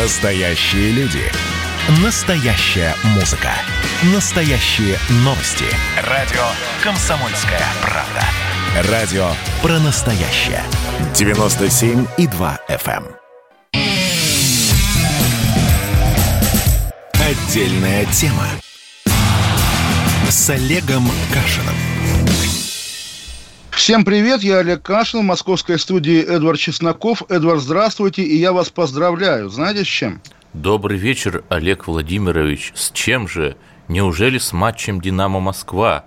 Настоящие люди. Настоящая музыка. Настоящие новости. Радио «Комсомольская правда». Радио про настоящее. 97,2 FM. Отдельная тема. С Олегом Кашиным. Всем привет, я Олег Кашин, в московской студии Эдвард Чесноков. Эдвард, здравствуйте, и я вас поздравляю. Знаете, с чем? Добрый вечер, Олег Владимирович. С чем же? Неужели с матчем «Динамо Москва»?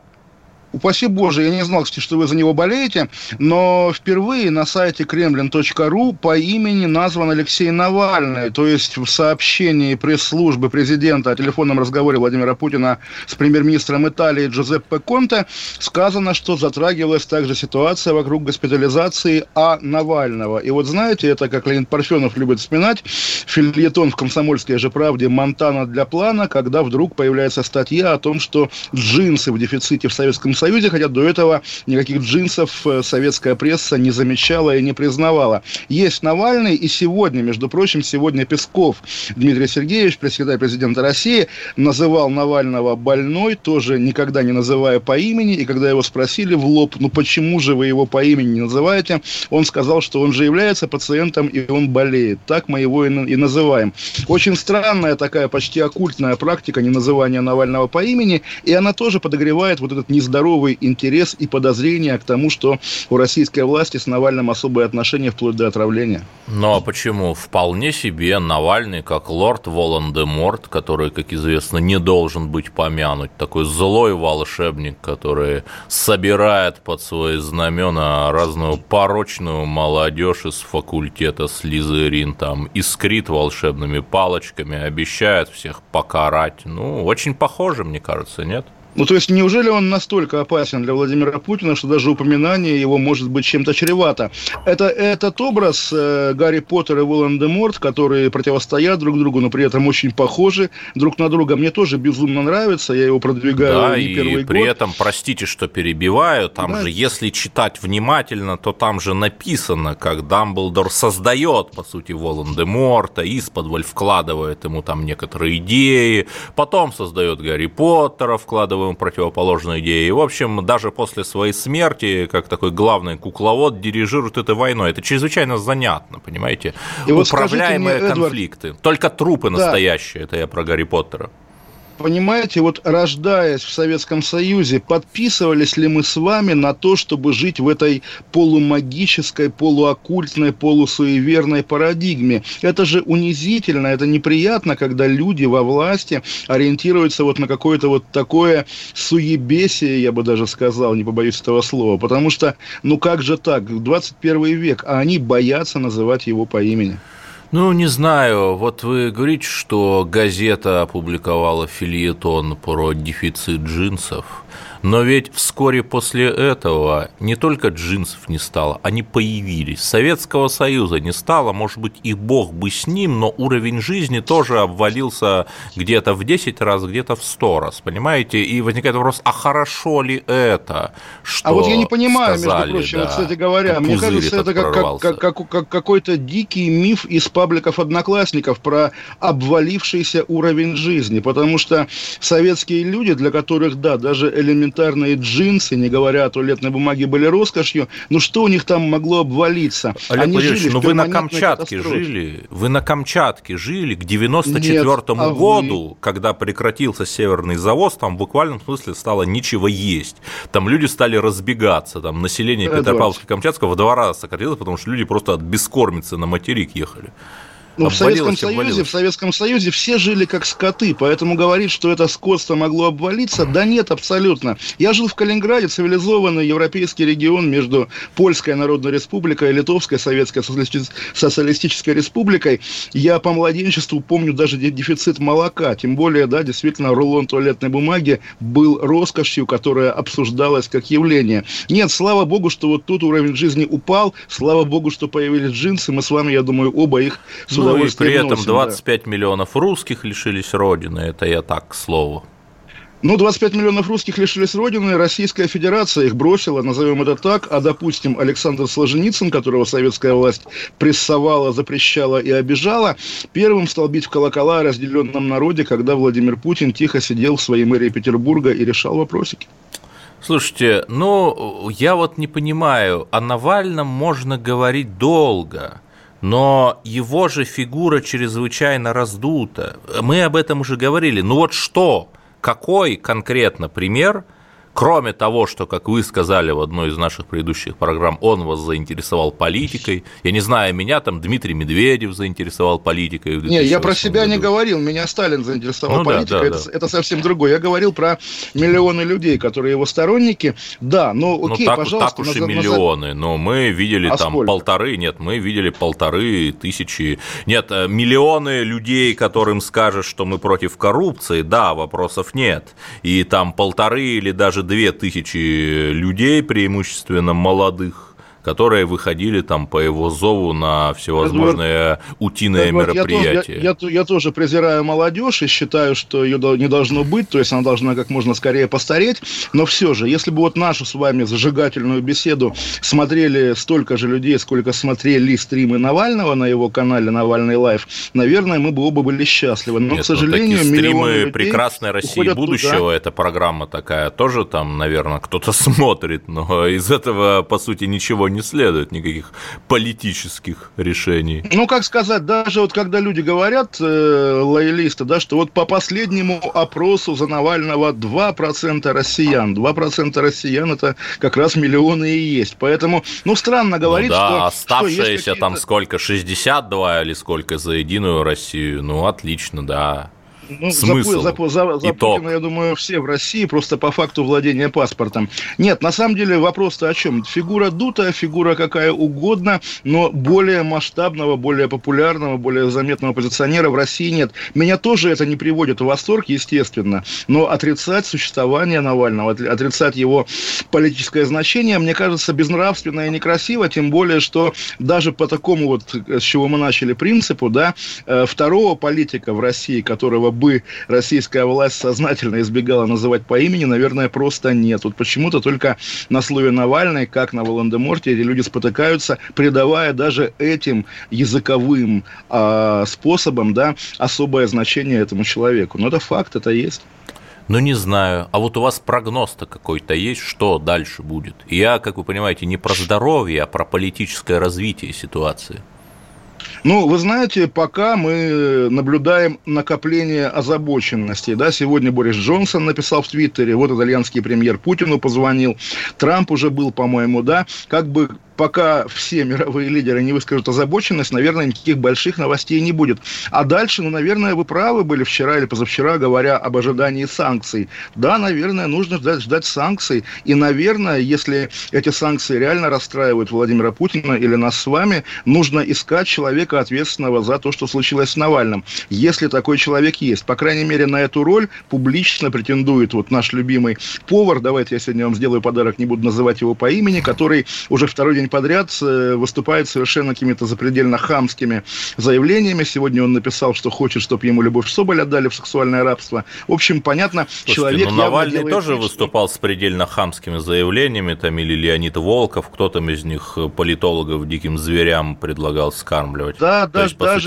Упаси Боже, я не знал, кстати, что вы за него болеете, но впервые на сайте kremlin.ru по имени назван Алексей Навальный, то есть в сообщении пресс-службы президента о телефонном разговоре Владимира Путина с премьер-министром Италии Джузеппе Конте сказано, что затрагивалась также ситуация вокруг госпитализации Навального. И вот знаете, это, как Леонид Парфенов любит вспоминать, фельетон в «Комсомольской же правде» «Монтана для плана», когда вдруг появляется статья о том, что джинсы в дефиците в Советском Союзе, хотя до этого никаких джинсов советская пресса не замечала и не признавала. Есть Навальный, и сегодня, между прочим, сегодня Песков Дмитрий Сергеевич, пресс-секретарь президента России, называл Навального больной, тоже никогда не называя по имени, и когда его спросили в лоб, ну почему же вы его по имени не называете, он сказал, что он же является пациентом, и он болеет. Так мы его и называем. Очень странная такая почти оккультная практика неназывания Навального по имени, и она тоже подогревает вот этот нездоровый интерес и подозрения к тому, что у российской власти с Навальным особые отношения вплоть до отравления. Ну а почему? Вполне себе Навальный, как лорд Волан-де-Морт, который, как известно, не должен быть помянут, такой злой волшебник, который собирает под свои знамена разную порочную молодежь из факультета Слизерин, там искрит волшебными палочками, обещает всех покарать. Ну, очень похоже, мне кажется, нет? Ну, то есть, неужели он настолько опасен для Владимира Путина, что даже упоминание его может быть чем-то чревато? Это этот образ Гарри Поттер и Волан-де-Морт, которые противостоят друг другу, но при этом очень похожи друг на друга, мне тоже безумно нравится, я его продвигаю не первый год. Да, и при этом, простите, что перебиваю, там же, если читать внимательно, то там же написано, как Дамблдор создает, по сути, Волан-де-Морта, исподволь вкладывает ему там некоторые идеи, потом создает Гарри Поттера, вкладывает противоположной идеи. В общем, даже после своей смерти, как такой главный кукловод, дирижирует этой войной. Это чрезвычайно занятно, понимаете? И управляемые вот конфликты. Эдвард... Только трупы настоящие. Да. Это я про Гарри Поттера. Понимаете, вот рождаясь в Советском Союзе, подписывались ли мы с вами на то, чтобы жить в этой полумагической, полуоккультной, полусуеверной парадигме? Это же унизительно, это неприятно, когда люди во власти ориентируются вот на какое-то вот такое суебесие, я бы даже сказал, не побоюсь этого слова, потому что, ну как же так, 21 век, а они боятся называть его по имени. Ну, не знаю, вот вы говорите, что газета опубликовала фельетон про дефицит джинсов, но ведь вскоре после этого не только джинсов не стало, они появились, Советского Союза не стало, может быть, и бог бы с ним, но уровень жизни тоже обвалился где-то в 10 раз, где-то в 100 раз, понимаете, и возникает вопрос, а хорошо ли это, что вот я не понимаю, сказали, между прочим, да, кстати говоря, мне кажется, это как какой-то дикий миф из пабликов «Одноклассников» про обвалившийся уровень жизни, потому что советские люди, для которых, да, даже элементарные джинсы, не говоря о туалетной бумаге, были роскошью, ну что у них там могло обвалиться? Олег Владимирович, ну вы на Камчатке жили, к 94-му году, когда прекратился северный завоз, там в буквальном смысле стало нечего есть, там люди стали разбегаться, там население Петропавловска и Камчатского в 2 раза сократилось, потому что люди просто от бескормицы на материк ехали. Ну, в Советском Союзе все жили как скоты, поэтому говорить, что это скотство могло обвалиться, да нет, абсолютно. Я жил в Калининграде, цивилизованный европейский регион между Польской Народной Республикой и Литовской Советской Социалистической Республикой. Я по младенчеству помню даже дефицит молока, тем более, да, действительно, рулон туалетной бумаги был роскошью, которая обсуждалась как явление. Нет, слава богу, что вот тут уровень жизни упал, слава богу, что появились джинсы, мы с вами, я думаю, оба их... Ну и при этом 25 миллионов русских лишились родины, это я так, к слову. Ну, 25 миллионов русских лишились родины, Российская Федерация их бросила, назовем это так, а, допустим, Александр Солженицын, которого советская власть прессовала, запрещала и обижала, первым стал бить в колокола о разделенном народе, когда Владимир Путин тихо сидел в своей мэрии Петербурга и решал вопросики. Слушайте, ну, я вот не понимаю, о Навальном можно говорить долго, но его же фигура чрезвычайно раздута. Мы об этом уже говорили. Ну вот что, какой конкретно пример, кроме того, что, как вы сказали в одной из наших предыдущих программ, он вас заинтересовал политикой, я не знаю, меня там Дмитрий Медведев заинтересовал политикой. Не, я про себя году не говорил, меня Сталин заинтересовал политикой, это совсем другое. Я говорил про миллионы людей, которые его сторонники, да, но окей, так, пожалуйста. Ну так уж и миллионы, но мы видели миллионы людей, которым скажешь, что мы против коррупции, да, вопросов нет, и там 1,5 или даже 2 тысячи людей, преимущественно молодых, которые выходили там по его зову на всевозможные утиные мероприятия. Я тоже презираю молодежь и считаю, что ее не должно быть, то есть она должна как можно скорее постареть, но все же, если бы вот нашу с вами зажигательную беседу смотрели столько же людей, сколько смотрели стримы Навального на его канале «Навальный Лайв», наверное, мы бы оба были счастливы. Но, к сожалению, такие стримы «Прекрасная Россия будущего», туда. Эта программа такая, тоже там, наверное, кто-то смотрит, но из этого, по сути, ничего не следует, никаких политических решений. Ну, как сказать, даже вот когда люди говорят, лоялисты, да, что вот по последнему опросу за Навального 2% россиян. 2% россиян – это как раз миллионы и есть. Поэтому, ну, странно говорить, ну, да, что… Да, оставшиеся что там сколько, 62 или сколько за Единую Россию, ну, отлично, да. Ну, смысл. За Путина, я думаю, все в России, просто по факту владения паспортом. Нет, на самом деле вопрос-то о чем? Фигура дутая, фигура какая угодно, но более масштабного, более популярного, более заметного позиционера в России нет. Меня тоже это не приводит в восторг, естественно, но отрицать существование Навального, отрицать его политическое значение, мне кажется, безнравственно и некрасиво, тем более, что даже по такому вот, с чего мы начали, принципу, да, второго политика в России, которого бы российская власть сознательно избегала называть по имени, наверное, просто нет. Вот почему-то только на слове Навальный, как на Волан-де-Морте, эти люди спотыкаются, придавая даже этим языковым способом, да, особое значение этому человеку. Но это факт, это есть. Ну, не знаю. А вот у вас прогноз-то какой-то есть, что дальше будет? Я, как вы понимаете, не про здоровье, а про политическое развитие ситуации. Ну, вы знаете, пока мы наблюдаем накопление озабоченности, да, сегодня Борис Джонсон написал в Твиттере, вот итальянский премьер Путину позвонил, Трамп уже был, по-моему, да, как бы пока все мировые лидеры не выскажут озабоченность, наверное, никаких больших новостей не будет. А дальше, ну, наверное, вы правы были вчера или позавчера, говоря об ожидании санкций. Да, наверное, нужно ждать санкций. И, наверное, если эти санкции реально расстраивают Владимира Путина или нас с вами, нужно искать человека, ответственного за то, что случилось с Навальным. Если такой человек есть. По крайней мере, на эту роль публично претендует вот наш любимый повар. Давайте я сегодня вам сделаю подарок, не буду называть его по имени, который уже второй день подряд выступает совершенно какими-то запредельно хамскими заявлениями. Сегодня он написал, что хочет, чтобы ему Любовь Соболь отдали в сексуальное рабство. В общем, понятно, человек... Ну, Навальный тоже выступал с предельно хамскими заявлениями, там, или Леонид Волков, кто там из них политологов диким зверям предлагал скармливать. Да, даже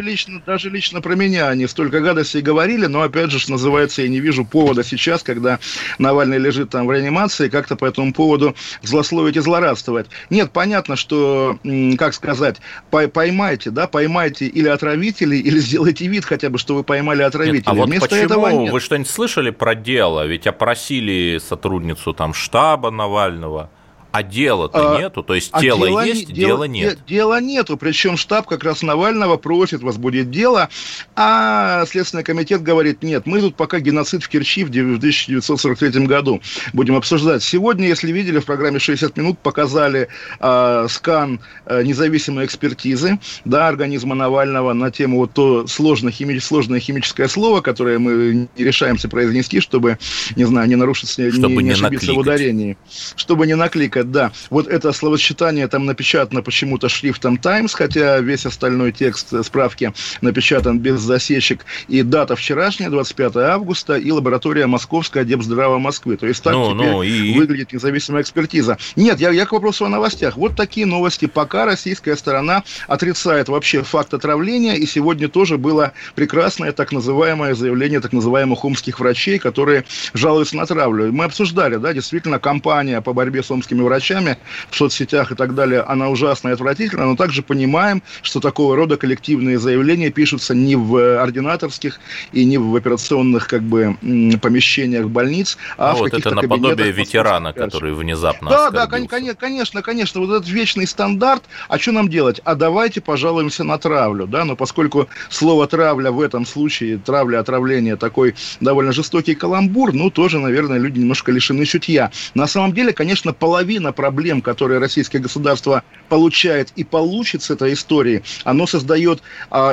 лично про меня они столько гадостей говорили, но, опять же, называется, я не вижу повода сейчас, когда Навальный лежит там в реанимации, как-то по этому поводу злословить и злорадствовать. Нет, понятно, что, как сказать, поймайте или отравителей, или сделайте вид хотя бы, что вы поймали отравителей. Нет, а вот вместо этого нет. Вы что-нибудь слышали про дело? Ведь опросили сотрудницу там штаба Навального. А дела-то нету, то есть тело есть, дела нет. Дела нету, причем штаб как раз Навального просит возбудить дело, а Следственный комитет говорит, нет, мы тут пока геноцид в Керчи в 1943 году будем обсуждать. Сегодня, если видели, в программе «60 минут» показали скан независимой экспертизы, да, организма Навального на тему вот то сложное химическое слово, которое мы не решаемся произнести, чтобы, не знаю, не нарушить, не ошибиться в ударении, чтобы не накликать. Таймская, да. Вот это словосочетание там напечатано почему-то шрифтом Times, хотя весь остальной текст справки напечатан без засечек. И дата вчерашняя, 25 августа, и лаборатория Московская Депздрава Москвы. То есть так теперь выглядит независимая экспертиза. Нет, я к вопросу о новостях. Вот такие новости. Пока российская сторона отрицает вообще факт отравления, и сегодня тоже было прекрасное так называемое заявление так называемых омских врачей, которые жалуются на травлю. Мы обсуждали, да, действительно, кампания по борьбе с омскими врачами в соцсетях и так далее, она ужасна и отвратительна, но также понимаем, что такого рода коллективные заявления пишутся не в ординаторских и не в операционных как бы помещениях больниц, а в каких-то кабинетах. Вот это наподобие ветерана, который внезапно оскорбился. Да, конечно, вот этот вечный стандарт, а что нам делать? А давайте пожалуемся на травлю, да, но поскольку слово «травля» в этом случае, травля, отравление, такой довольно жестокий каламбур, ну, тоже, наверное, люди немножко лишены чутья. На самом деле, конечно, половина проблем, которые российское государство получает и получит с этой истории, оно создает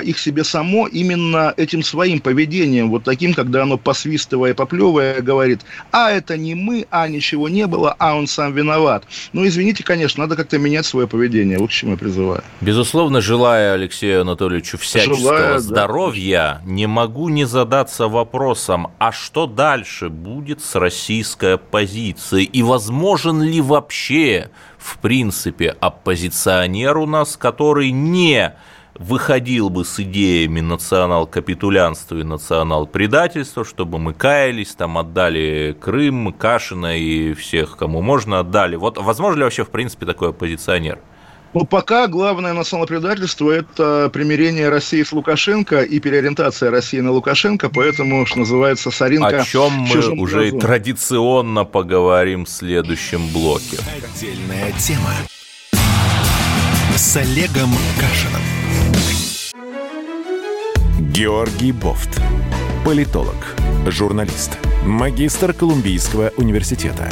их себе само именно этим своим поведением, вот таким, когда оно посвистывая, поплевывая, говорит, а это не мы, а ничего не было, а он сам виноват. Ну, извините, конечно, надо как-то менять свое поведение, вот к чему я призываю. Безусловно, желаю Алексею Анатольевичу всяческого здоровья, не могу не задаться вопросом, а что дальше будет с российской оппозицией и возможен ли вообще, в принципе, оппозиционер у нас, который не выходил бы с идеями национал-капитулянства и национал-предательства, чтобы мы каялись, там отдали Крым, Кашина и всех, кому можно, отдали. Вот возможно ли вообще, в принципе, такой оппозиционер? Ну, пока главное национал-предательство – это примирение России с Лукашенко и переориентация России на Лукашенко, поэтому, что называется, соринка. О чем мы уже и традиционно поговорим в следующем блоке. Отдельная тема с Олегом Кашиным. Георгий Бофт. Политолог, журналист, магистр Колумбийского университета,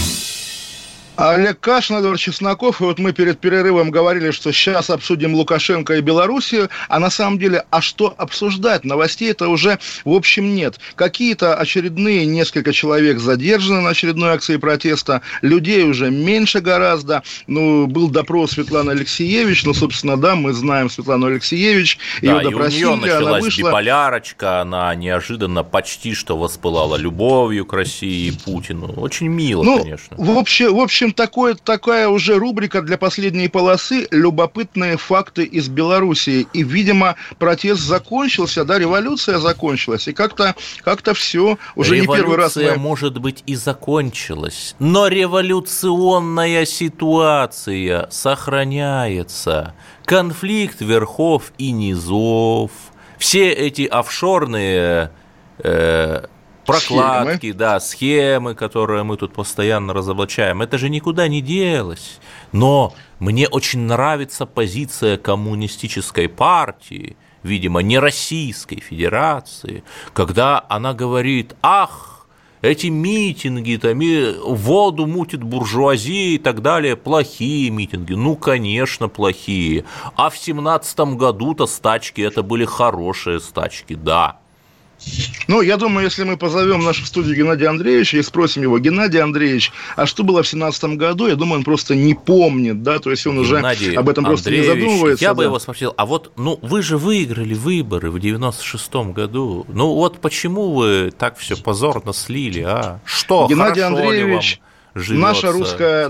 Олег Кашин, Эдвард Чесноков, и вот мы перед перерывом говорили, что сейчас обсудим Лукашенко и Белоруссию, а на самом деле, а что обсуждать? Новостей-то уже, в общем, нет. Какие-то очередные несколько человек задержаны на очередной акции протеста, людей уже меньше гораздо, ну, был допрос Светланы Алексиевич, ну, собственно, да, мы знаем Светлану Алексиевич, ее допросили, она вышла. Да, и у нее началась биполярочка, она неожиданно почти что воспылала любовью к России и Путину, очень мило, конечно. Ну, в общем, такая уже рубрика для последней полосы «Любопытные факты из Белоруссии». И, видимо, протест закончился, да, революция закончилась, и как-то все уже революция не первый раз. Революция, может быть, и закончилась, но революционная ситуация сохраняется. Конфликт верхов и низов, все эти офшорные... прокладки, схемы. Да, схемы, которые мы тут постоянно разоблачаем, это же никуда не делось. Но мне очень нравится позиция коммунистической партии, видимо, не Российской Федерации, когда она говорит, ах, эти митинги, там, воду мутит буржуазия и так далее, плохие митинги, ну, конечно, плохие. А в 17-м году-то стачки, это были хорошие стачки, да. Ну, я думаю, если мы позовем в нашу студию Геннадия Андреевича и спросим его, Геннадий Андреевич, а что было в 17 году, я думаю, он просто не помнит, да, то есть он Геннадий уже об этом просто Андреевич, не задумывается. Я бы его спросил, а вот, ну, вы же выиграли выборы в 96 году, ну, вот почему вы так все позорно слили, а? Что, Геннадий хорошо Андреевич... ли вам? Наша русская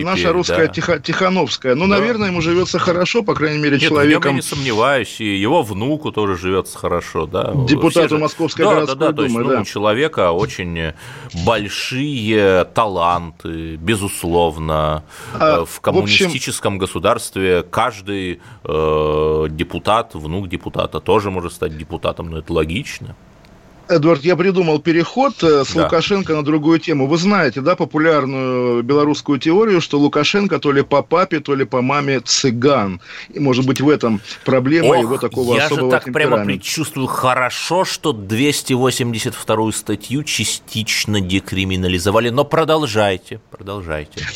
Тихановская. Ну, да. Наверное, ему живется хорошо, по крайней мере, человеком. Я не сомневаюсь, и его внуку тоже живется хорошо, да. Депутату Московской городской думы. То есть, у человека очень большие таланты, безусловно. В коммунистическом государстве каждый депутат, внук депутата тоже может стать депутатом, но это логично. Эдвард, я придумал переход с Лукашенко на другую тему. Вы знаете, да, популярную белорусскую теорию, что Лукашенко то ли по папе, то ли по маме цыган. И, может быть, в этом проблема его такого особого темперамента. Я же так прямо предчувствую. Хорошо, что 282-ю статью частично декриминализовали. Но продолжайте.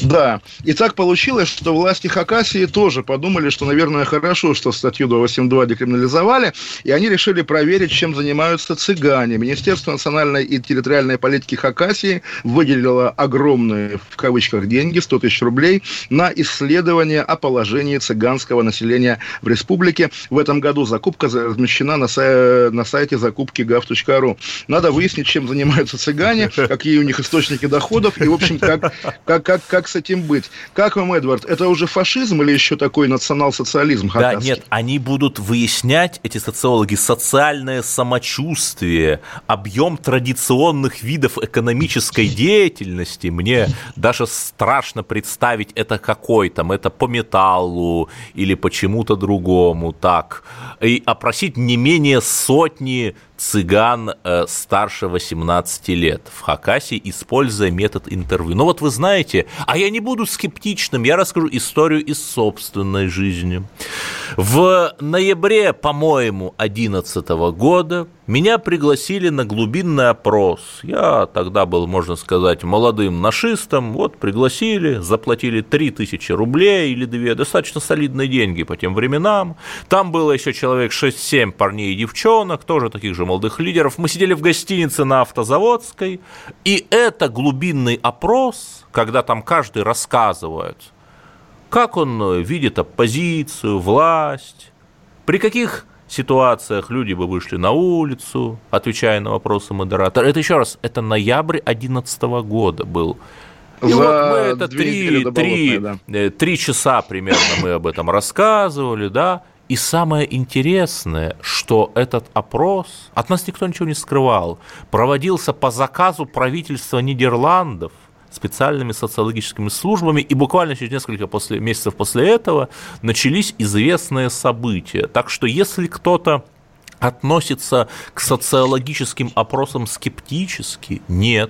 Да. И так получилось, что власти Хакасии тоже подумали, что, наверное, хорошо, что статью 282 декриминализовали. И они решили проверить, чем занимаются цыгане. Министерство национальной и территориальной политики Хакасии выделило огромные, в кавычках, деньги, 100 тысяч рублей, на исследование о положении цыганского населения в республике. В этом году закупка размещена на сайте закупки gov.ru. Надо выяснить, чем занимаются цыгане, какие у них источники доходов и, в общем, как с этим быть. Как вам, Эдвард, это уже фашизм или еще такой национал-социализм хакасский? Да, нет, они будут выяснять, эти социологи, социальное самочувствие, объем традиционных видов экономической деятельности. Мне даже страшно представить, это какой там, это по металлу или по чему-то другому, так. И опросить не менее сотни цыган старше 18 лет в Хакасии, используя метод интервью. Но вот вы знаете, а я не буду скептичным, я расскажу историю из собственной жизни. В ноябре, по-моему, 2011 года меня пригласили на глубинный опрос. Я тогда был, можно сказать, молодым нашистом. Вот, пригласили, заплатили 3000 рублей или 2, достаточно солидные деньги по тем временам. Там было еще человек 6-7 парней и девчонок, тоже таких же молодых лидеров. Мы сидели в гостинице на Автозаводской, и это глубинный опрос, когда там каждый рассказывает, как он видит оппозицию, власть, при каких ситуациях люди бы вышли на улицу, отвечая на вопросы модератора. Это еще раз, это ноябрь 2011 года был. И вот мы это три часа примерно мы об этом рассказывали, да. И самое интересное, что этот опрос, от нас никто ничего не скрывал, проводился по заказу правительства Нидерландов специальными социологическими службами, и буквально через несколько месяцев после этого начались известные события. Так что если кто-то относится к социологическим опросам скептически, нет,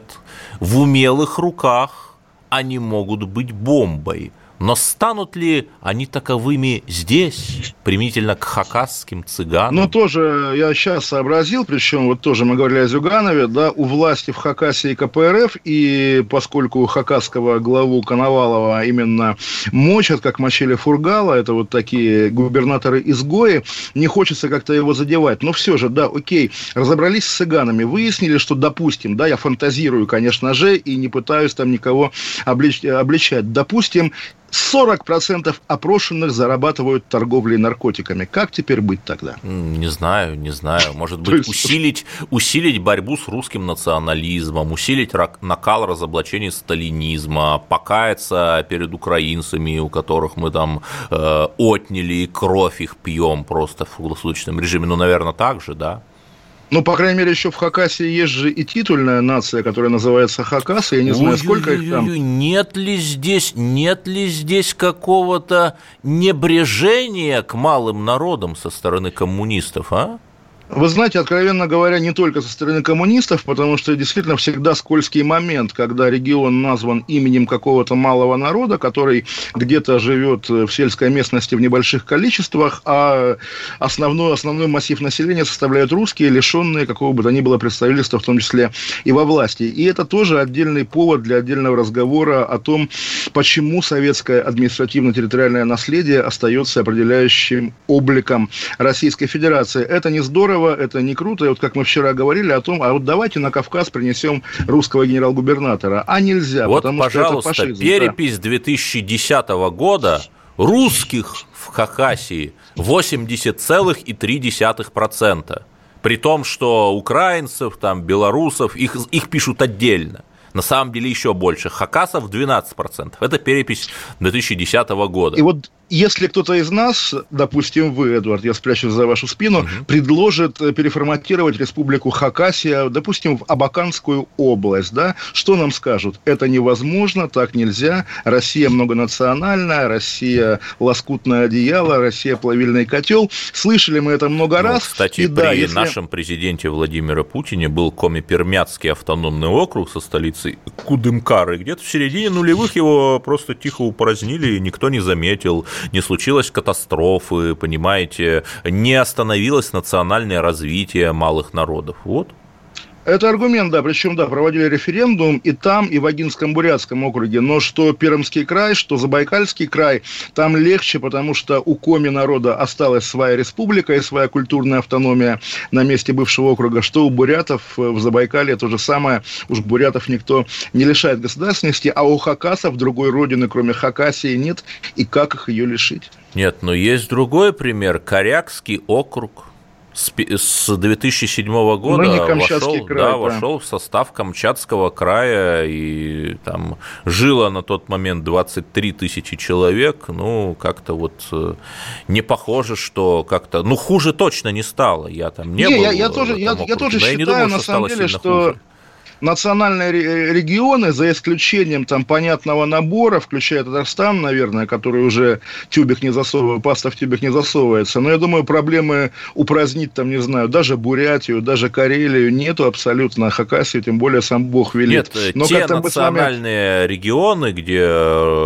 в умелых руках они могут быть бомбой. Но станут ли они таковыми здесь, применительно к хакасским цыганам? Ну, тоже я сейчас сообразил, причем вот тоже мы говорили о Зюганове, да, у власти в Хакасии КПРФ, и поскольку у хакасского главу Коновалова именно мочат, как мочили Фургала, это вот такие губернаторы-изгои, не хочется как-то его задевать. Но все же, да, окей, разобрались с цыганами, выяснили, что, допустим, да, я фантазирую, конечно же, и не пытаюсь там никого обличать, допустим, 40% опрошенных зарабатывают торговлей наркотиками. Как теперь быть тогда? Не знаю. Может быть, усилить борьбу с русским национализмом, усилить накал разоблачений сталинизма, покаяться перед украинцами, у которых мы там отняли и кровь их пьем просто в круглосуточном режиме. Ну, наверное, так же, да? Ну, по крайней мере, еще в Хакасии есть же и титульная нация, которая называется Хакасы. Я не знаю, сколько их там. Нет ли здесь какого-то небрежения к малым народам со стороны коммунистов, а? Вы знаете, откровенно говоря, не только со стороны коммунистов, потому что действительно всегда скользкий момент, когда регион назван именем какого-то малого народа, который где-то живет в сельской местности в небольших количествах, а основной массив населения составляют русские, лишенные какого бы то ни было представительства, в том числе и во власти. И это тоже отдельный повод для отдельного разговора о том, почему советское административно-территориальное наследие остается определяющим обликом Российской Федерации. Это не здорово. Это не круто, и вот как мы вчера говорили о том, а вот давайте на Кавказ принесем русского генерал-губернатора, а нельзя, вот, потому что это фашизм. Вот, пожалуйста, перепись 2010 года, русских в Хакасии 80,3%, при том, что украинцев, там, белорусов, их пишут отдельно. На самом деле еще больше. Хакасов 12%. Это перепись 2010 года. И вот если кто-то из нас, допустим, вы, Эдвард, я спрячусь за вашу спину, предложит переформатировать республику Хакасия, допустим, в Абаканскую область, да, что нам скажут? Это невозможно, так нельзя, Россия многонациональная, Россия лоскутное одеяло, Россия плавильный котел. Слышали мы это много раз. Кстати, и да, при нашем президенте Владимире Путине был Коми-Пермяцкий автономный округ со столицей Кудымкары. Где-то в середине нулевых его просто тихо упразднили, и никто не заметил. Не случилось катастрофы, понимаете, не остановилось национальное развитие малых народов. Вот. Это аргумент, да, причем, да, проводили референдум и там, и в Агинском-Бурятском округе, но что Пермский край, что Забайкальский край, там легче, потому что у коми народа осталась своя республика и своя культурная автономия на месте бывшего округа, что у бурятов в Забайкалье то же самое, уж бурятов никто не лишает государственности, а у хакасов другой родины, кроме Хакасии, нет, и как их ее лишить? Нет, но есть другой пример, Корякский округ. С 2007 года вошел в состав Камчатского края, и там жило на тот момент 23 тысячи человек, ну, как-то вот не похоже, что как-то, ну, хуже точно не стало, я там не был. Я тоже считаю, на самом деле, что... Национальные регионы, за исключением там понятного набора, включая Татарстан, наверное, который уже тюбик не засовывает, паста в тюбик не засовывается. Но я думаю, проблемы упразднить там, не знаю, даже Бурятию, даже Карелию нету абсолютно, Хакасию, тем более сам Бог велит. Нет, но те национальные регионы, где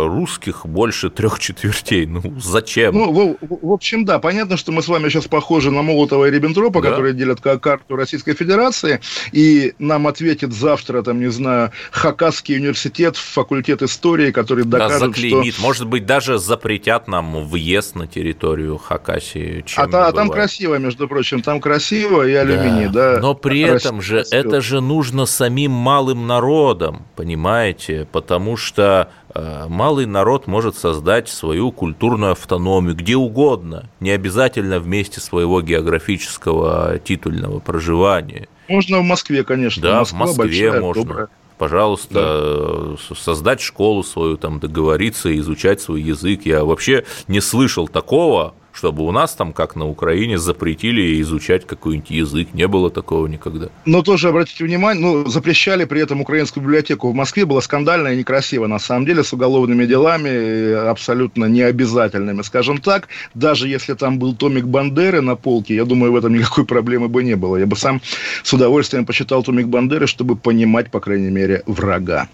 русских больше 3/4, ну зачем? Ну, в общем, да, понятно, что мы с вами сейчас похожи на Молотова и Риббентропа, да, которые делят карту Российской Федерации, и нам ответит завтра, там, не знаю, Хакасский университет, факультет истории, который докажет, заклеймит, что... Может быть, даже запретят нам въезд на территорию Хакасии. Там красиво, между прочим, там красиво и алюминий, да. Но при этом же это же нужно самим малым народам, понимаете, потому что малый народ может создать свою культурную автономию где угодно, не обязательно в месте своего географического титульного проживания. Можно в Москве, конечно. Да, Москва в Москве большая, можно. Добрая. Пожалуйста, да. Создать школу свою, там, договориться, изучать свой язык. Я вообще не слышал такого, чтобы у нас там, как на Украине, запретили изучать какой-нибудь язык. Не было такого никогда. Но тоже обратите внимание, запрещали при этом украинскую библиотеку в Москве. Было скандально и некрасиво, на самом деле, с уголовными делами, абсолютно необязательными, скажем так. Даже если там был томик Бандеры на полке, я думаю, в этом никакой проблемы бы не было. Я бы сам с удовольствием почитал томик Бандеры, чтобы понимать, по крайней мере, врага.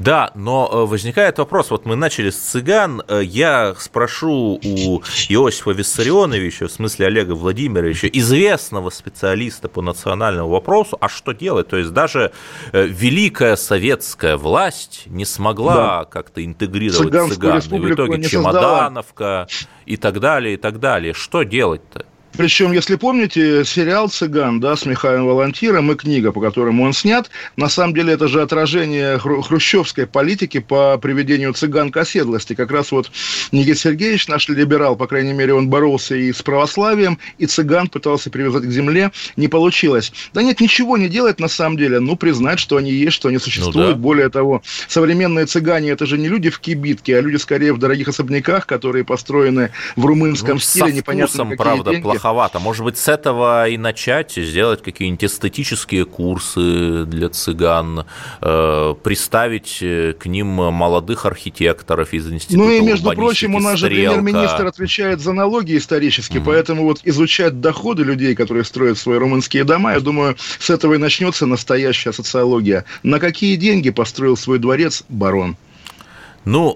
Да, но возникает вопрос, вот мы начали с цыган, я спрошу у Иосифа Виссарионовича, в смысле Олега Владимировича, известного специалиста по национальному вопросу, а что делать? То есть даже великая советская власть не смогла как-то интегрировать цыган, и в итоге Чемодановка и так далее. Что делать-то? Причем, если помните, сериал «Цыган», да, с Михаилом Волонтиром и книга, по которому он снят, на самом деле это же отражение хрущевской политики по приведению цыган к оседлости. Как раз вот Никита Сергеевич, наш либерал, по крайней мере, он боролся и с православием, и цыган пытался привязать к земле, не получилось. Да нет, ничего не делать на самом деле, признать, что они есть, что они существуют. Более того, современные цыгане – это же не люди в кибитке, а люди скорее в дорогих особняках, которые построены в румынском стиле, непонятно какие деньги. Плоховато. Может быть, с этого и начать, сделать какие-нибудь эстетические курсы для цыган, приставить к ним молодых архитекторов из института урбанистики. Между прочим, у нас же премьер-министр отвечает за налоги исторически, поэтому вот изучать доходы людей, которые строят свои румынские дома, я думаю, с этого и начнется настоящая социология. На какие деньги построил свой дворец барон?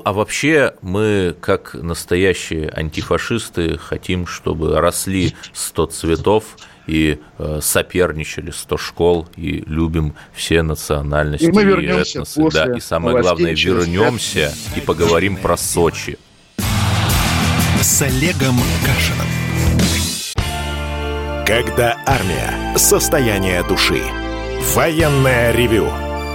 А вообще мы, как настоящие антифашисты, хотим, чтобы росли 100 цветов и соперничали 100 школ, и любим все национальности и этносы. Да, и самое главное, вернемся и поговорим про Сочи. С Олегом Кашиным. Когда армия. Состояние души. Военное ревю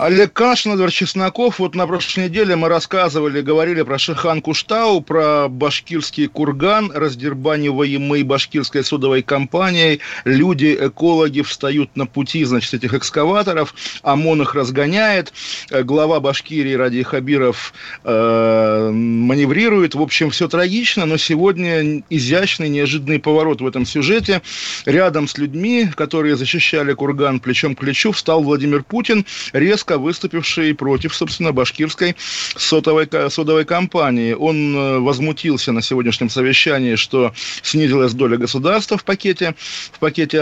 Олег Кашин, Эдвард Чесноков. Вот на прошлой неделе мы говорили про Шихан-Куштау, про башкирский курган, раздербаниваемый Башкирской содовой компанией. Люди, экологи встают на пути, значит, этих экскаваторов. ОМОН их разгоняет. Глава Башкирии Радий Хабиров маневрирует. В общем, все трагично, но сегодня изящный, неожиданный поворот в этом сюжете. Рядом с людьми, которые защищали курган плечом к плечу, встал Владимир Путин, резко выступивший против, собственно, башкирской содовой компании. Он возмутился на сегодняшнем совещании, что снизилась доля государства в пакете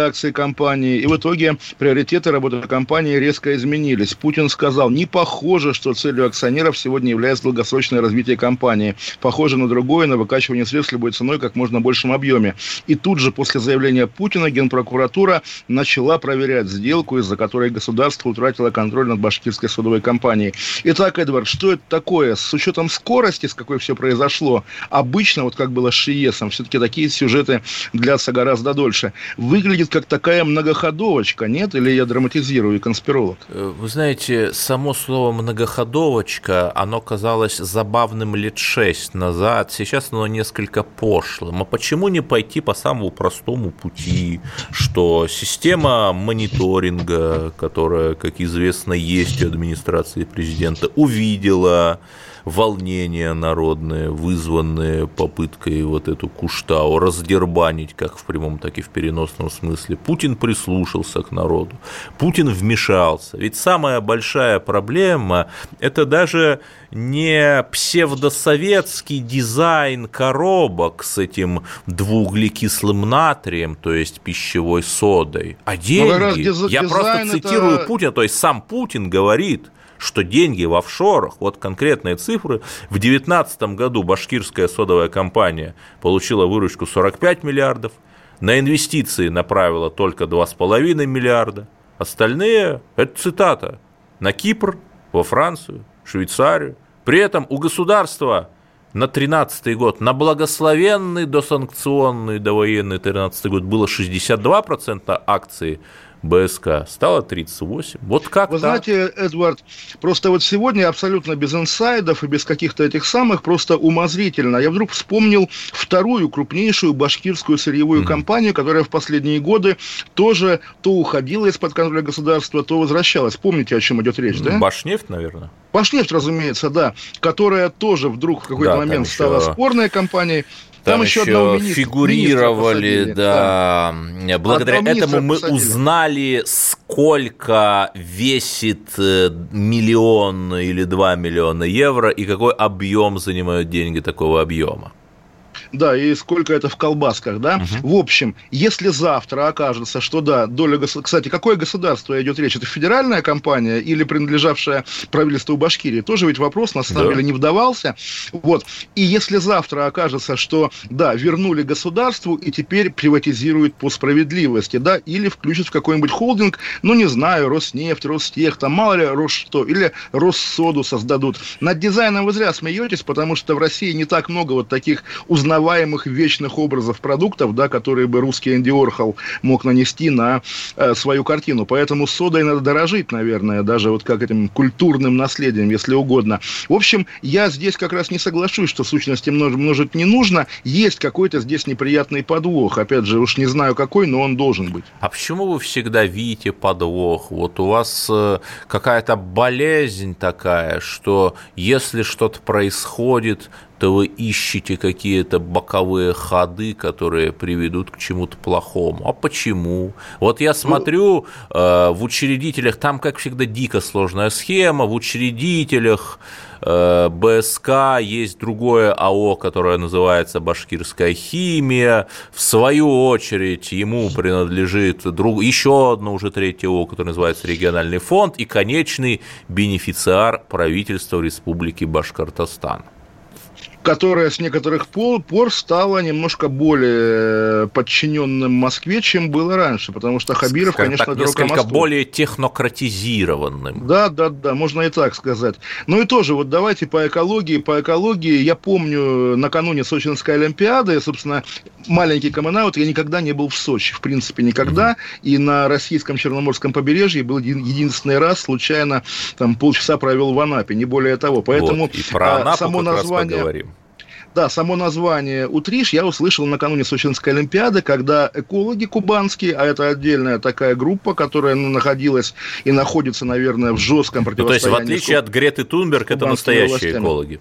акций компании, и в итоге приоритеты работы компании резко изменились. Путин сказал: не похоже, что целью акционеров сегодня является долгосрочное развитие компании. Похоже на другое, на выкачивание средств любой ценой, как можно большем объеме. И тут же после заявления Путина Генпрокуратура начала проверять сделку, из-за которой государство утратило контроль над Башкирской содовой компанией. Итак, Эдвард, что это такое? С учетом скорости, с какой все произошло, обычно, вот как было с ШИЕСом, все-таки такие сюжеты длятся гораздо дольше. Выглядит как такая многоходовочка, нет? Или я драматизирую, конспиролог? Вы знаете, само слово «многоходовочка», оно казалось забавным лет 6 назад, сейчас оно несколько пошлым. А почему не пойти по самому простому пути, что система мониторинга, которая, как известно, есть у администрации президента, увидела волнения народные, вызванные попыткой вот эту Куштау раздербанить, как в прямом, так и в переносном смысле. Путин прислушался к народу, Путин вмешался. Ведь самая большая проблема – это даже не псевдосоветский дизайн коробок с этим двууглекислым натрием, то есть пищевой содой, а деньги. Я просто цитирую Путина, то есть сам Путин говорит, что деньги в офшорах, вот конкретные цифры, в 2019 году башкирская содовая компания получила выручку 45 миллиардов, на инвестиции направила только 2,5 миллиарда, остальные, это цитата, на Кипр, во Францию, Швейцарию. При этом у государства на 13-й год, на благословенный досанкционный довоенный 13-й год было 62% акций БСК, стало 38. Вот как-то... Вы знаете, Эдвард, просто вот сегодня абсолютно без инсайдов и без каких-то этих самых, просто умозрительно, я вдруг вспомнил вторую крупнейшую башкирскую сырьевую компанию, которая в последние годы тоже то уходила из-под контроля государства, то возвращалась. Помните, о чем идет речь, да? Башнефть, наверное. Башнефть, разумеется, да, которая тоже вдруг в какой-то момент стала спорной компанией. Там еще фигурировали, да. Благодаря этому мы узнали, сколько весит 1 миллион или 2 миллиона евро и какой объем занимают деньги такого объема. Да, и сколько это в колбасках, да? В общем, если завтра окажется, что да, доля государства... Кстати, какое государство идет речь? Это федеральная компания или принадлежавшая правительству Башкирии? Тоже ведь вопрос, на самом деле, не вдавался. Вот. И если завтра окажется, что да, вернули государству и теперь приватизируют по справедливости, да, или включат в какой-нибудь холдинг, ну, не знаю, Роснефть, Ростех, там, мало ли, Россто, или Россоду создадут. Над дизайном вы зря смеетесь, потому что в России не так много вот таких узнаваемых вечных образов продуктов, да, которые бы русский Энди Орхол мог нанести на свою картину. Поэтому содой надо дорожить, наверное, даже вот как этим культурным наследием, если угодно. В общем, я здесь как раз не соглашусь, что сущности множить не нужно. Есть какой-то здесь неприятный подвох. Опять же, уж не знаю какой, но он должен быть. А почему вы всегда видите подвох? Вот у вас какая-то болезнь такая, что если что-то происходит, то вы ищете какие-то боковые ходы, которые приведут к чему-то плохому. А почему? Вот я смотрю, в учредителях, там, как всегда, дико сложная схема, в учредителях БСК есть другое АО, которое называется «Башкирская химия», в свою очередь ему принадлежит еще одно, уже третье АО, которое называется «Региональный фонд», и конечный бенефициар правительства Республики Башкортостан, которая с некоторых пор стала немножко более подчиненным Москве, чем было раньше, потому что Хабиров, конечно, дорога Москве. Несколько более технократизированным. Да, можно и так сказать. Ну и тоже, вот давайте по экологии. Я помню, накануне Сочинской Олимпиады, собственно, маленький камин-аут, я никогда не был в Сочи, в принципе, никогда, и на российском Черноморском побережье был единственный раз, случайно, там, полчаса провел в Анапе, не более того. Поэтому вот, и про Анапу само название... Поговорим. Да, само название «Утриш» я услышал накануне Сочинской Олимпиады, когда экологи кубанские, а это отдельная такая группа, которая находилась и находится, наверное, в жестком противостоянии. То есть, в отличие от Греты Тунберг, это настоящие властями. Экологи.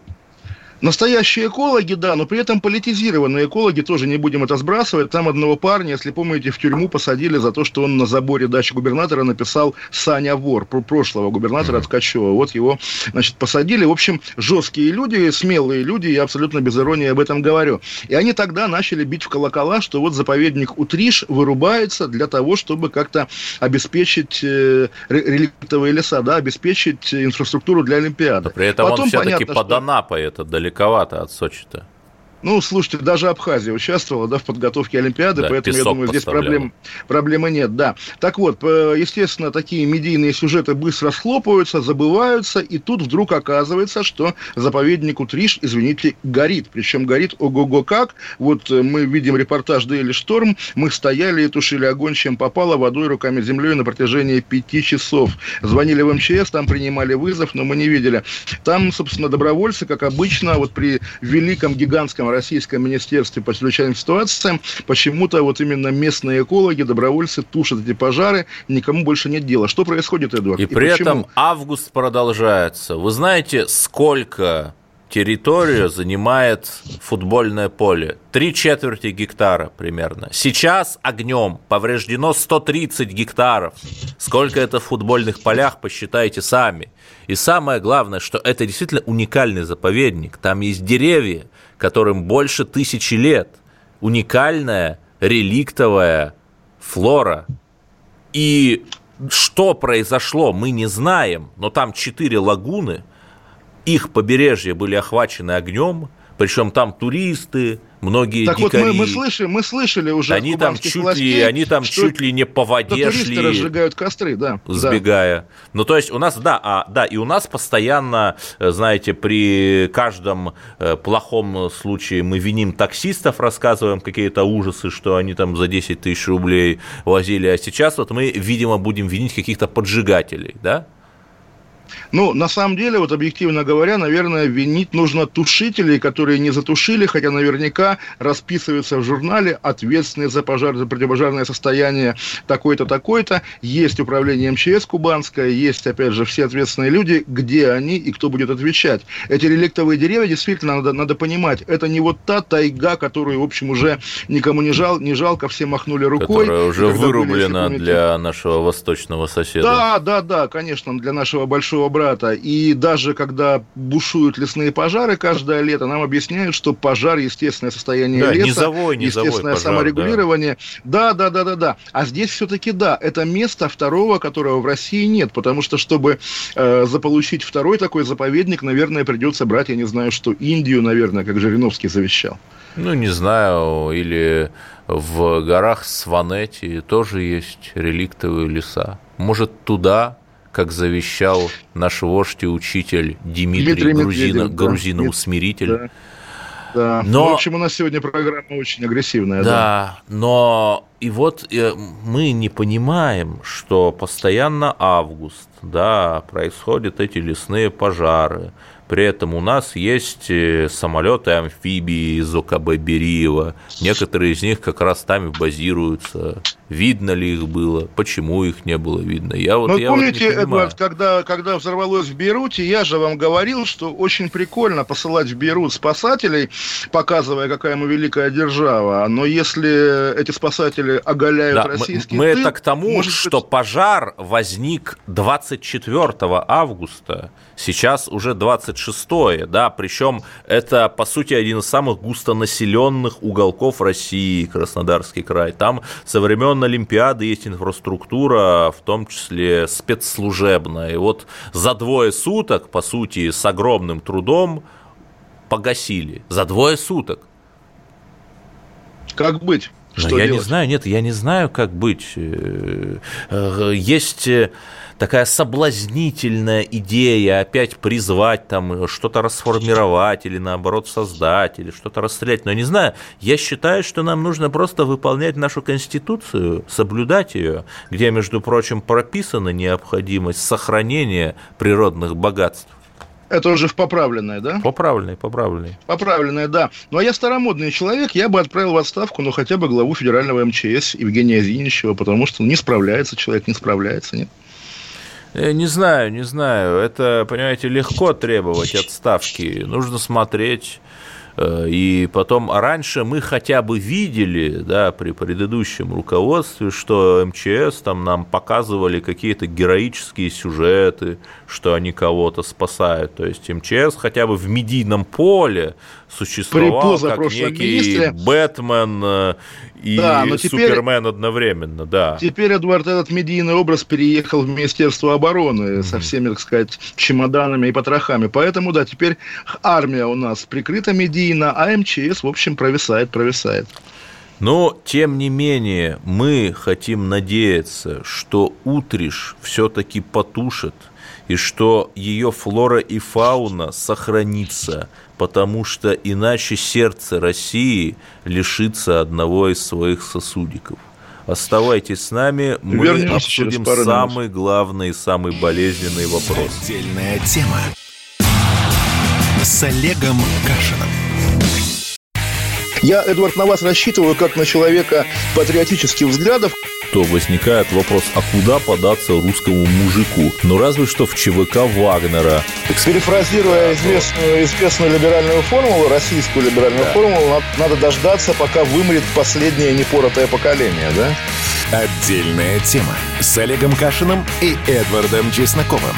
Настоящие экологи, да, но при этом политизированные экологи, тоже не будем это сбрасывать. Там одного парня, если помните, в тюрьму посадили за то, что он на заборе дачи губернатора написал «Саня вор», прошлого губернатора Ткачева. Вот его, значит, посадили. В общем, жесткие люди, смелые люди, я абсолютно без иронии об этом говорю. И они тогда начали бить в колокола, что вот заповедник Утриш вырубается для того, чтобы как-то обеспечить реликтовые леса, да, обеспечить инфраструктуру для Олимпиады. Но при этом потом, он все-таки под Анапой, это далековато от Сочи-то. Ну, слушайте, даже Абхазия участвовала, да, в подготовке Олимпиады, да, поэтому, я думаю, здесь проблемы нет, да. Так вот, естественно, такие медийные сюжеты быстро схлопываются, забываются, и тут вдруг оказывается, что заповедник Утриш, извините, горит. Причем горит ого-го как. Вот мы видим репортаж «Дейли Шторм», мы стояли и тушили огонь, чем попало, водой, руками, землей на протяжении 5 часов. Звонили в МЧС, там принимали вызов, но мы не видели. Там, собственно, добровольцы, как обычно, вот при великом, гигантском Российском министерстве по чрезвычайным ситуациям, почему-то вот именно местные экологи, добровольцы тушат эти пожары, никому больше нет дела. Что происходит, Эдуард? И при почему? Этом август продолжается. Вы знаете, сколько территорию занимает футбольное поле? 3/4 гектара примерно. Сейчас огнем повреждено 130 гектаров. Сколько это в футбольных полях, посчитайте сами. И самое главное, что это действительно уникальный заповедник. Там есть деревья, которым больше 1000 лет. Уникальная реликтовая флора. И что произошло, мы не знаем, но там 4 лагуны, их побережья были охвачены огнем, причем там туристы, многие так дикари. Так вот мы слышали уже они от кубанских властей, они там чуть ли не по воде шли, разжигают костры, да. Сбегая. Да. Ну, то есть у нас, и у нас постоянно, знаете, при каждом плохом случае мы виним таксистов, рассказываем какие-то ужасы, что они там за 10 тысяч рублей возили, а сейчас вот мы, видимо, будем винить каких-то поджигателей, да? Ну, на самом деле, вот объективно говоря, наверное, винить нужно тушителей, которые не затушили, хотя наверняка расписываются в журнале: ответственный за пожар, за противопожарное состояние такой-то, такой-то. Есть управление МЧС кубанское, есть, опять же, все ответственные люди, где они и кто будет отвечать. Эти реликтовые деревья, действительно, надо понимать, это не вот та тайга, которую, в общем, уже никому не жалко, все махнули рукой. Которая уже вырублена для нашего восточного соседа. Да, конечно, для нашего большого брата. И даже когда бушуют лесные пожары каждое лето, нам объясняют, что пожар — естественное состояние леса, естественное пожар, саморегулирование. Да. А здесь все-таки это место второго, которого в России нет, потому что, чтобы заполучить второй такой заповедник, наверное, придется брать, я не знаю, что Индию, наверное, как Жириновский завещал. Ну, не знаю, или в горах Сванети тоже есть реликтовые леса. Может, туда... как завещал наш вождь и учитель Дмитрий Медведев, грузиноусмиритель. Да. Но, в общем, у нас сегодня программа очень агрессивная. Но и вот мы не понимаем, что постоянно август, происходят эти лесные пожары. При этом у нас есть самолеты-амфибии из ОКБ Бериева. Некоторые из них как раз там и базируются. Видно ли их было, почему их не было видно. Помните, вот Эдвард, когда взорвалось в Бейруте, я же вам говорил, что очень прикольно посылать в Бейрут спасателей, показывая, какая мы великая держава. Но если эти спасатели оголяют российский тыл... это к тому, что пожар возник 24 августа, сейчас уже 26-е, да, причем это, по сути, один из самых густонаселенных уголков России, Краснодарский край. Там со времен Олимпиады есть инфраструктура, в том числе спецслужебная. И вот за 2 суток, по сути, с огромным трудом погасили. За 2 суток. Как быть? Я не знаю, как быть. Есть такая соблазнительная идея опять призвать там что-то расформировать или наоборот создать, или что-то расстрелять. Но не знаю, я считаю, что нам нужно просто выполнять нашу Конституцию, соблюдать ее, где, между прочим, прописана необходимость сохранения природных богатств. Это уже в поправленное, да? Поправленное, да. Ну, а я старомодный человек, я бы отправил в отставку, хотя бы главу федерального МЧС Евгения Зинищева, потому что человек не справляется, нет? Не знаю. Это, понимаете, легко требовать отставки. Нужно смотреть. И потом, раньше мы хотя бы видели, да, при предыдущем руководстве, что МЧС там нам показывали какие-то героические сюжеты, что они кого-то спасают. То есть МЧС хотя бы в медийном поле существовал как некий Бэтмен и Супермен одновременно. Да. Теперь, Эдвард, этот медийный образ переехал в Министерство обороны со всеми, так сказать, чемоданами и потрохами. Поэтому, да, теперь армия у нас прикрыта медийно, а МЧС, в общем, провисает. Но, тем не менее, мы хотим надеяться, что Утриш все-таки потушит, и что ее флора и фауна сохранится, потому что иначе сердце России лишится одного из своих сосудиков. Оставайтесь с нами, мы обсудим самый главный и самый болезненный вопрос. Отдельная тема с Олегом Кашиным. Я, Эдвард, на вас рассчитываю как на человека патриотических взглядов. То возникает вопрос, а куда податься русскому мужику? Ну, разве что в ЧВК Вагнера. Перефразируя известную либеральную формулу, российскую либеральную формулу, надо дождаться, пока вымрет последнее непоротое поколение, да? Отдельная тема с Олегом Кашиным и Эдвардом Чесноковым.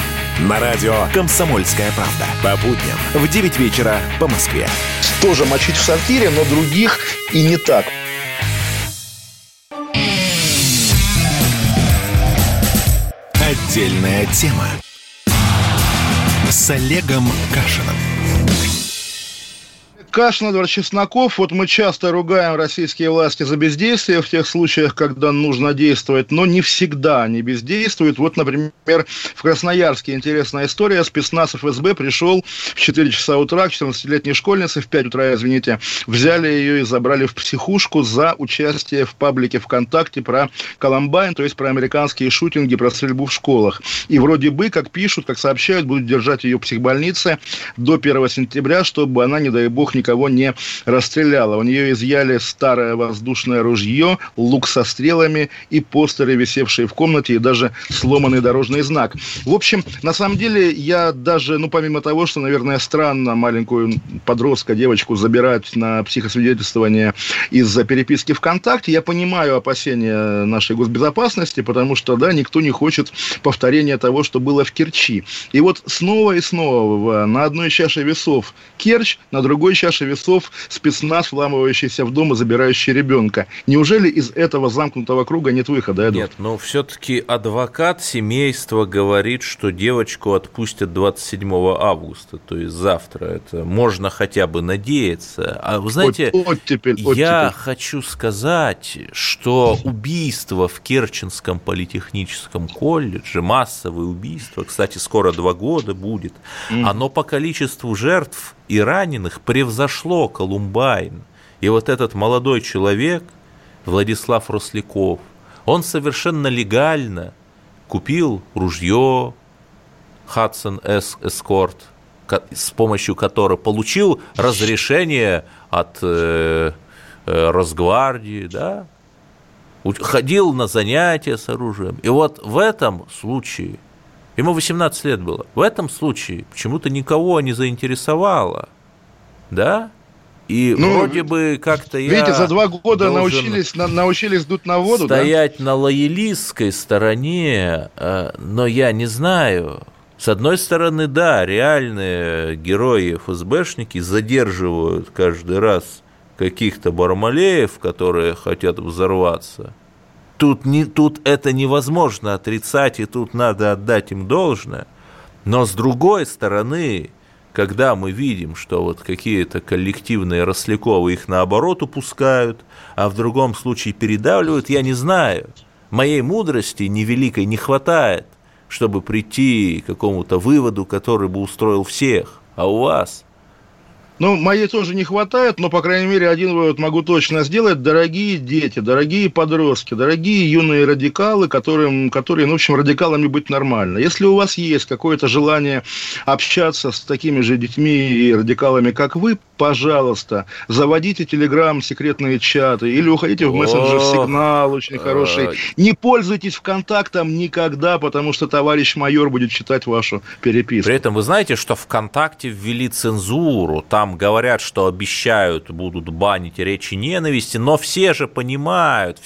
На радио «Комсомольская правда». По будням в 9 вечера по Москве. Тоже мочить в сортире, но других и не так. Отдельная тема с Олегом Кашиным. Кашин, Эдвард Чесноков. Вот мы часто ругаем российские власти за бездействие в тех случаях, когда нужно действовать, но не всегда они бездействуют. Вот, например, в Красноярске интересная история. Спецназ ФСБ пришел в 4 часа утра к 14-летней школьнице, в 5 утра, взяли ее и забрали в психушку за участие в паблике ВКонтакте про Колумбайн, то есть про американские шутинги, про стрельбу в школах. И вроде бы, как пишут, как сообщают, будут держать ее в психбольнице до 1 сентября, чтобы она, не дай бог, никого не расстреляла. У нее изъяли старое воздушное ружье, лук со стрелами и постеры, висевшие в комнате, и даже сломанный дорожный знак. В общем, на самом деле, я даже, помимо того, что, наверное, странно маленькую подростка, девочку забирать на психосвидетельствование из-за переписки ВКонтакте, я понимаю опасения нашей госбезопасности, потому что, да, никто не хочет повторения того, что было в Керчи. И вот снова и снова на одной чаше весов Керчь, на другой чаше весов спецназ, вламывающийся в дом и забирающий ребенка. Неужели из этого замкнутого круга нет выхода, Эдуард? Нет, но все-таки адвокат семейства говорит, что девочку отпустят 27 августа, то есть завтра. Это можно хотя бы надеяться. А вы знаете, я хочу сказать, что убийство в Керченском политехническом колледже, массовое убийство, кстати, скоро 2 года будет, оно по количеству жертв и раненых превзошло Колумбайн. И вот этот молодой человек, Владислав Росляков, он совершенно легально купил ружье Hudson Escort, с помощью которого получил разрешение от Росгвардии, да, ходил на занятия с оружием. И вот в этом случае, ему 18 лет было, в этом случае почему-то никого не заинтересовало, да? И вроде бы как-то я... Видите, за 2 года научились дуть на воду, стоять на лоялистской стороне, но я не знаю. С одной стороны, да, реальные герои-ФСБшники задерживают каждый раз каких-то бармалеев, которые хотят взорваться. Тут это невозможно отрицать, и тут надо отдать им должное. Но с другой стороны... Когда мы видим, что вот какие-то коллективные Росляковы их наоборот упускают, а в другом случае передавливают, я не знаю. Моей мудрости невеликой не хватает, чтобы прийти к какому-то выводу, который бы устроил всех. А у вас? Моей тоже не хватает, но, по крайней мере, один вывод могу точно сделать. Дорогие дети, дорогие подростки, дорогие юные радикалы, которые, в общем, радикалами быть нормально. Если у вас есть какое-то желание общаться с такими же детьми и радикалами, как вы, пожалуйста, заводите Telegram, секретные чаты, или уходите в мессенджер Сигнал, очень хороший. Не пользуйтесь ВКонтактом никогда, потому что товарищ майор будет читать вашу переписку. При этом вы знаете, что ВКонтакте ввели цензуру, там говорят, что обещают, будут банить речи ненависти, но все же понимают,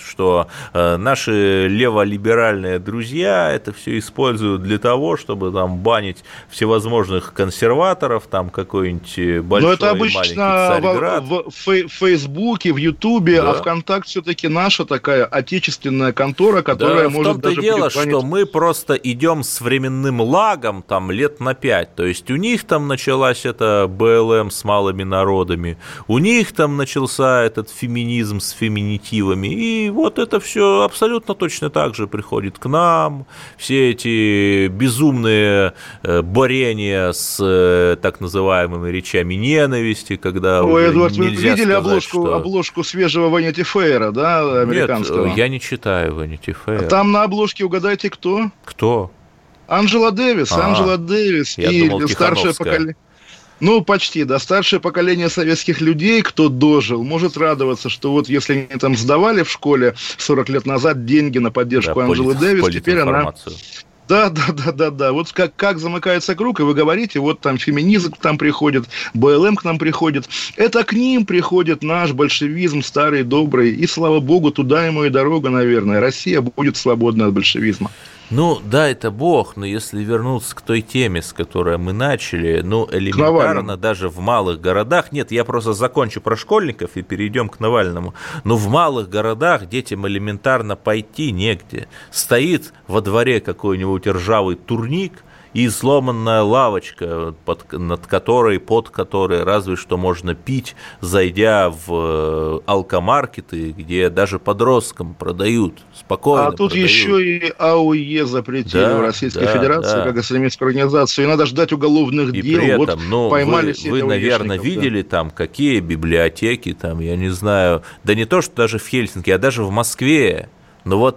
что наши леволиберальные друзья это все используют для того, чтобы там банить всевозможных консерваторов, там какой-нибудь большой маленький Царьград. Но это обычно в Фейсбуке, в Ютубе, да. А ВКонтакте все-таки наша такая отечественная контора, которая да, может даже... Да, в том-то дело, что мы просто идем с временным лагом там лет на 5, то есть у них там началась эта БЛМ с малыми народами, у них там начался этот феминизм с феминитивами, и вот это все абсолютно точно так же приходит к нам, все эти безумные борения с так называемыми речами ненависти, когда Эдвард, вы видели сказать, обложку свежего Vanity Fair, да, американского? Нет, я не читаю Vanity Fair. Там на обложке угадайте кто? Кто? Анжела Дэвис и думал, старшее поколение. Почти, да. Старшее поколение советских людей, кто дожил, может радоваться, что вот если они там сдавали в школе 40 лет назад деньги на поддержку Анжелы Дэвис, теперь она... Да. Вот как замыкается круг, и вы говорите, вот там феминизм к нам приходит, БЛМ к нам приходит. Это к ним приходит наш большевизм старый, добрый. И, слава богу, туда ему и дорога, наверное. Россия будет свободна от большевизма. Дай-то бог, но если вернуться к той теме, с которой мы начали, элементарно даже в малых городах... Нет, я просто закончу про школьников и перейдем к Навальному. В малых городах детям элементарно пойти негде. Стоит во дворе какой-нибудь ржавый турник и сломанная лавочка, под которой разве что можно пить, зайдя в алкомаркеты, где даже подросткам продают, спокойно. А тут продают. Еще и АОЕ запретили в Российской Федерации, как экстремистскую организацию, и надо ждать уголовных дел. При этом, вы наверное, видели там, какие библиотеки, там, я не знаю, да не то, что даже в Хельсинки, а даже в Москве.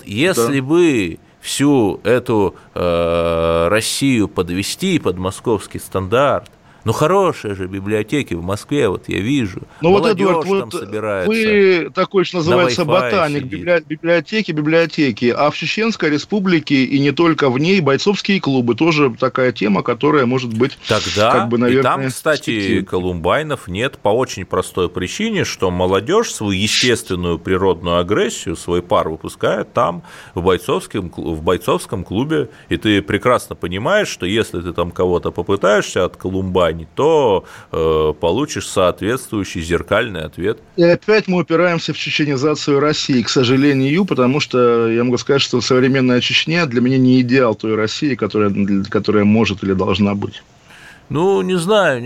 Если бы... всю эту Россию подвести под московский стандарт. Хорошие же библиотеки в Москве, вот я вижу. Эдуард, собирается. Вы такой, что называется, ботаник. Библиотеки. А в Чеченской республике, и не только в ней, бойцовские клубы. Тоже такая тема, которая может быть... наверное, и там, кстати, колумбайнов нет по очень простой причине, что молодежь свою естественную природную агрессию, свой пар выпускает там, в бойцовском клубе. И ты прекрасно понимаешь, что если ты там кого-то попытаешься от Колумбая, не то получишь соответствующий зеркальный ответ. И опять мы упираемся в чеченизацию России, к сожалению, потому что я могу сказать, что современная Чечня для меня не идеал той России, которая может или должна быть. Не знаю.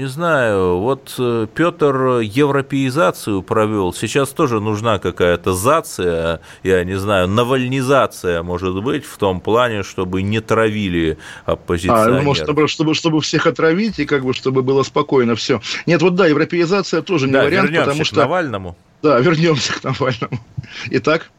Петр европеизацию провел. Сейчас тоже нужна какая-то зация, я не знаю, навальнизация, может быть, в том плане, чтобы не травили оппозиционеров. Чтобы всех отравить, и чтобы было спокойно все. Нет, европеизация тоже не вариант, потому что... вернемся к Навальному. Итак,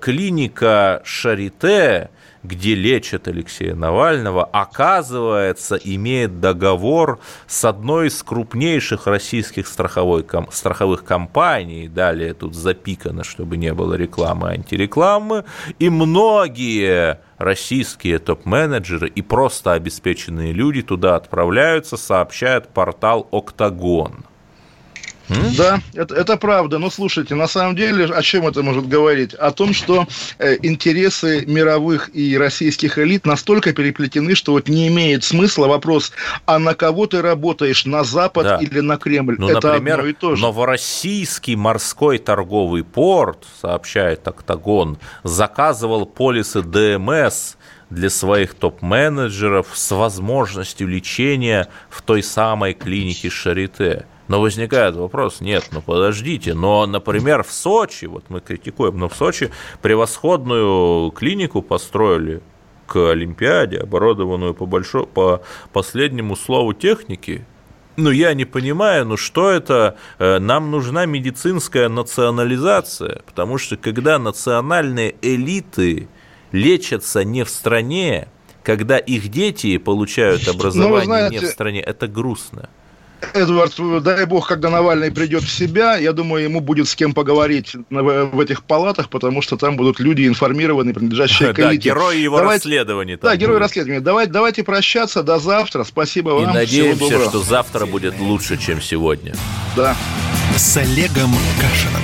клиника Шарите... где лечат Алексея Навального, оказывается, имеет договор с одной из крупнейших российских страховых компаний. Далее тут запикано, чтобы не было рекламы, антирекламы. И многие российские топ-менеджеры и просто обеспеченные люди туда отправляются, сообщает портал «Октагон». Да, это правда. Но слушайте, на самом деле, о чем это может говорить? О том, что интересы мировых и российских элит настолько переплетены, что вот не имеет смысла вопрос, а на кого ты работаешь, на Запад или на Кремль? Ну, это, например, одно и то же. Новороссийский морской торговый порт, сообщает «Октагон», заказывал полисы ДМС для своих топ-менеджеров с возможностью лечения в той самой клинике «Шарите». Но возникает вопрос, нет, ну подождите, но, например, в Сочи, вот мы критикуем, но в Сочи превосходную клинику построили к Олимпиаде, оборудованную по последнему слову техники. Ну, я не понимаю, ну что это? Нам нужна медицинская национализация, потому что когда национальные элиты лечатся не в стране, когда их дети получают образование не в стране, это грустно. Эдвард, дай бог, когда Навальный придет в себя, я думаю, ему будет с кем поговорить в этих палатах, потому что там будут люди информированные, принадлежащие к элите. Да, герои его расследования. Да, герои расследования. Давайте прощаться, до завтра, спасибо вам, всего доброго. И надеемся, что завтра будет лучше, чем сегодня. Да. С Олегом Кашиным.